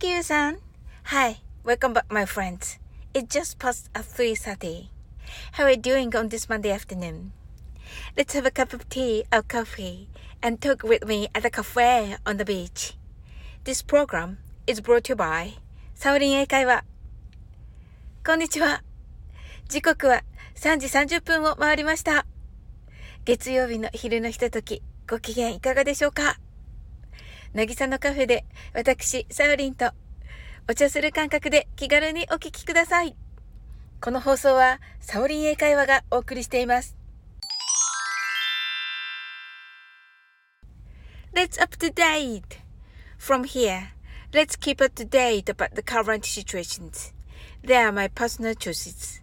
Thank you, San. Hi, welcome back, my friends. It just passed at 3:30. How are you doing on this Monday afternoon? Let's have a cup of tea or coffee and talk with me at a cafe on the beach. This program is brought to you by Saorin 英会話。こんにちは。時刻は3時30分を回りました。月曜日の昼のひととき、ご機嫌いかがでしょうか？渚のカフェで私、サオリンとお茶する感覚で気軽にお聞きください。この放送はサオリン英会話がお送りしています。Let's up to date! From here, let's keep up to date about the current situations. They are my personal choices.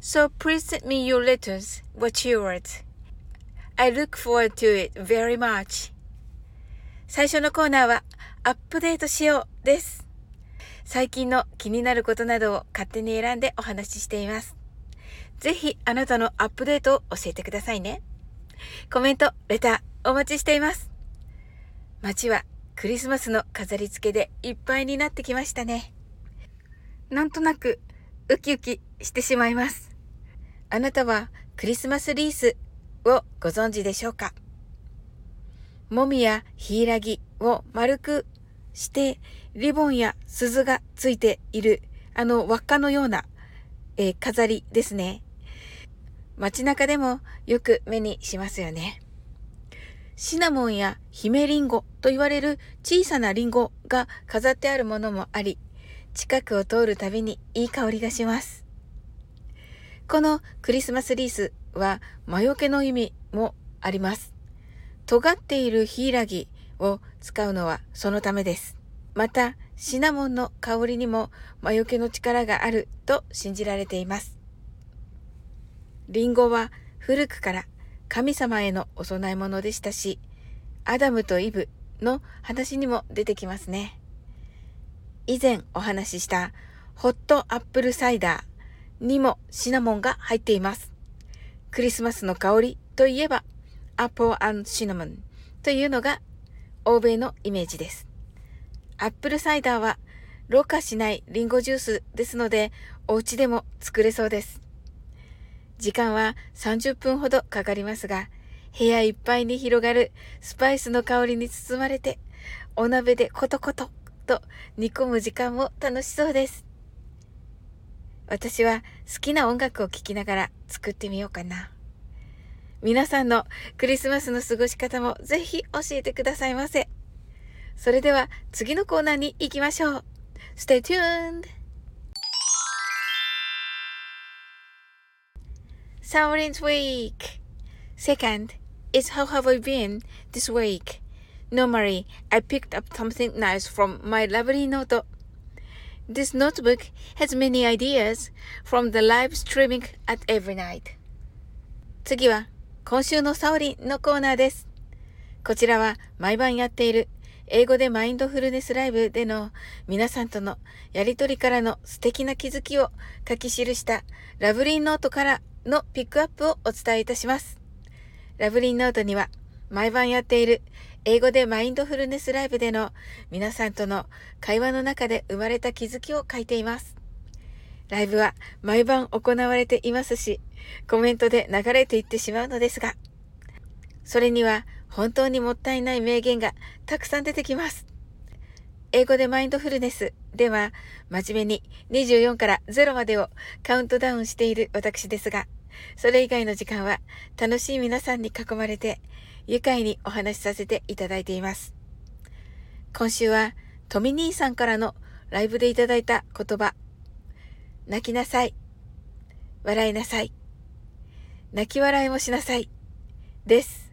So please send me your letters, what you want. I look forward to it very much.最初のコーナーはアップデートしようです。最近の気になることなどを勝手に選んでお話ししています。ぜひあなたのアップデートを教えてくださいね。コメント、レターお待ちしています。街はクリスマスの飾り付けでいっぱいになってきましたね。なんとなくウキウキしてしまいます。あなたはクリスマスリースをご存知でしょうか？もみやひいらぎを丸くしてリボンや鈴がついているあの輪っかのような、飾りですね。街中でもよく目にしますよね。シナモンや姫リンゴと言われる小さなリンゴが飾ってあるものもあり、近くを通るたびにいい香りがします。このクリスマスリースは魔除けの意味もあります。尖っているヒイラギを使うのはそのためです。また、シナモンの香りにも魔除けの力があると信じられています。リンゴは古くから神様へのお供え物でしたし、アダムとイブの話にも出てきますね。以前お話ししたホットアップルサイダーにもシナモンが入っています。クリスマスの香りといえば、Apple and Cinnamon というのが欧米のイメージです。アップルサイダーはろ過しないリンゴジュースですので、お家でも作れそうです。時間は30分ほどかかりますが、部屋いっぱいに広がるスパイスの香りに包まれて、お鍋でコトコトと煮込む時間も楽しそうです。私は好きな音楽を聴きながら作ってみようかな。皆さんのクリスマスの過ごし方もぜひ教えてくださいませ。それでは次のコーナーに行きましょう。Stay tuned! Saorin's week! Second is how have I been this week? Normally, I picked up something nice from my lovely notebook. This notebook has many ideas from the live streaming at every night. 次は今週のサオリンのコーナーです。こちらは毎晩やっている英語でマインドフルネスライブでの皆さんとのやりとりからの素敵な気づきを書き記したラブリーノートからのピックアップをお伝えいたします。ラブリーノートには毎晩やっている英語でマインドフルネスライブでの皆さんとの会話の中で生まれた気づきを書いています。ライブは毎晩行われていますし、コメントで流れていってしまうのですが、それには本当にもったいない名言がたくさん出てきます。英語でマインドフルネスでは、真面目に24から0までをカウントダウンしている私ですが、それ以外の時間は楽しい皆さんに囲まれて、愉快にお話しさせていただいています。今週は、トミ兄さんからのライブでいただいた言葉、泣きなさい、笑いなさい、泣き笑いもしなさいです。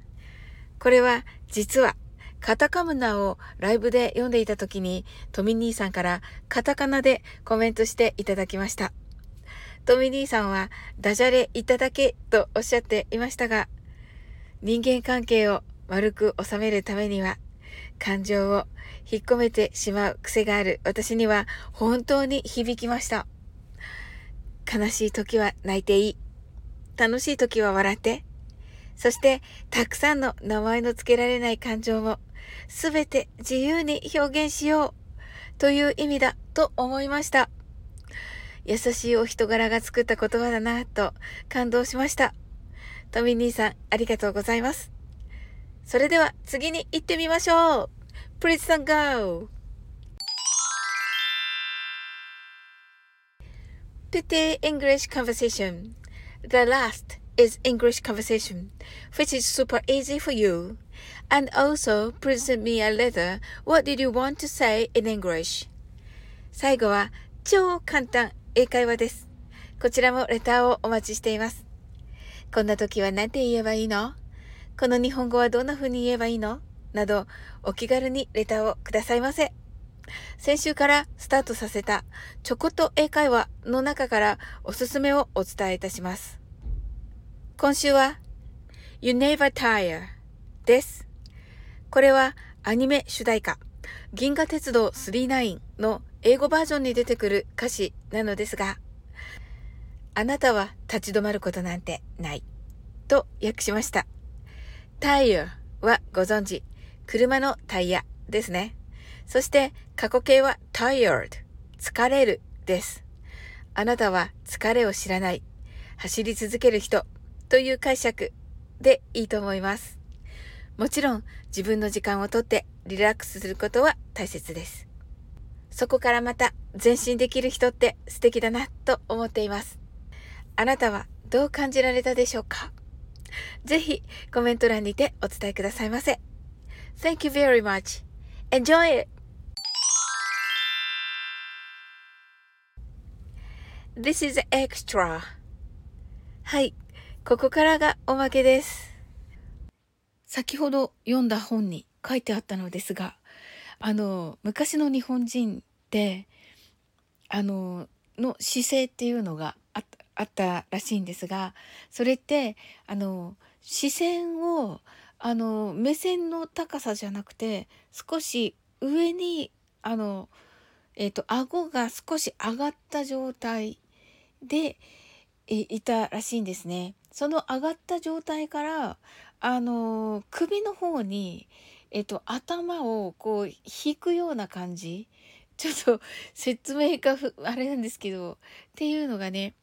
これは実はカタカナをライブで読んでいた時にトミ兄さんからカタカナでコメントしていただきました。トミ兄さんはダジャレいただけとおっしゃっていましたが、人間関係を丸く収めるためには感情を引っ込めてしまう癖がある私には本当に響きました。悲しい時は泣いていい。楽しい時は笑って。そして、たくさんの名前の付けられない感情も、すべて自由に表現しよう。という意味だと思いました。優しいお人柄が作った言葉だなと感動しました。トミ兄さん、ありがとうございます。それでは次に行ってみましょう。プリッツさん GO。 Pretty English conversation. The last is English conversation, which is super easy for you. And also present me a letter. What did you want to say in English? 最後は超簡単英会話です。こちらもレターをお待ちしています。こんな時は何て言えばいいの？この日本語はどんな風に言えばいいの？などお気軽にレターをくださいませ。先週からスタートさせたちょこっと英会話の中からおすすめをお伝えいたします。今週は You Never Tire です。これはアニメ主題歌銀河鉄道999の英語バージョンに出てくる歌詞なのですが、あなたは立ち止まることなんてないと訳しました。タイヤはご存知、車のタイヤですね。そして過去形は tired、疲れるです。あなたは疲れを知らない、走り続ける人という解釈でいいと思います。もちろん自分の時間をとってリラックスすることは大切です。そこからまた前進できる人って素敵だなと思っています。あなたはどう感じられたでしょうか？ぜひコメント欄にてお伝えくださいませ。 Thank you very much. Enjoy it. This is extra. はい、ここからがおまけです。先ほど読んだ本に書いてあったのですが、昔の日本人っての姿勢っていうのがあったらしいんですが、それって視線を目線の高さじゃなくて少し上に顎が少し上がった状態でいたらしいんですね。その上がった状態から首の方に頭をこう引くような感じ、ちょっと説明があれなんですけど、っていうのがね、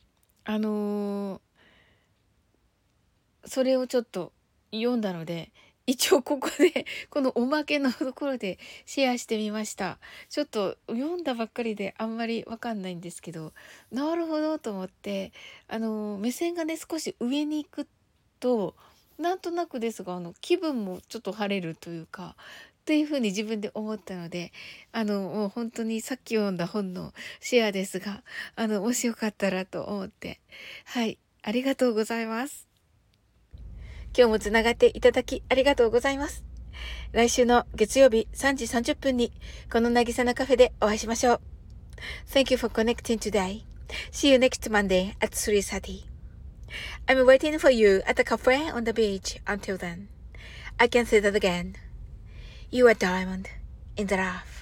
それをちょっと読んだので、一応ここでこのおまけのところでシェアしてみました。ちょっと読んだばっかりであんまりわかんないんですけど、なるほどと思って、目線がね少し上に行くとなんとなくですが気分もちょっと晴れるというかっていうふうに自分で思ったので、もう本当にさっき読んだ本のシェアですが、もしよかったらと思って、はい、ありがとうございます。今日もつながっていただきありがとうございます。来週の月曜日3時30分にこのなぎさのカフェでお会いしましょう。 Thank you for connecting today. See you next Monday at 3:30. I'm waiting for you at the cafe on the beach. Until then, I can say that again. You are diamond in the rough.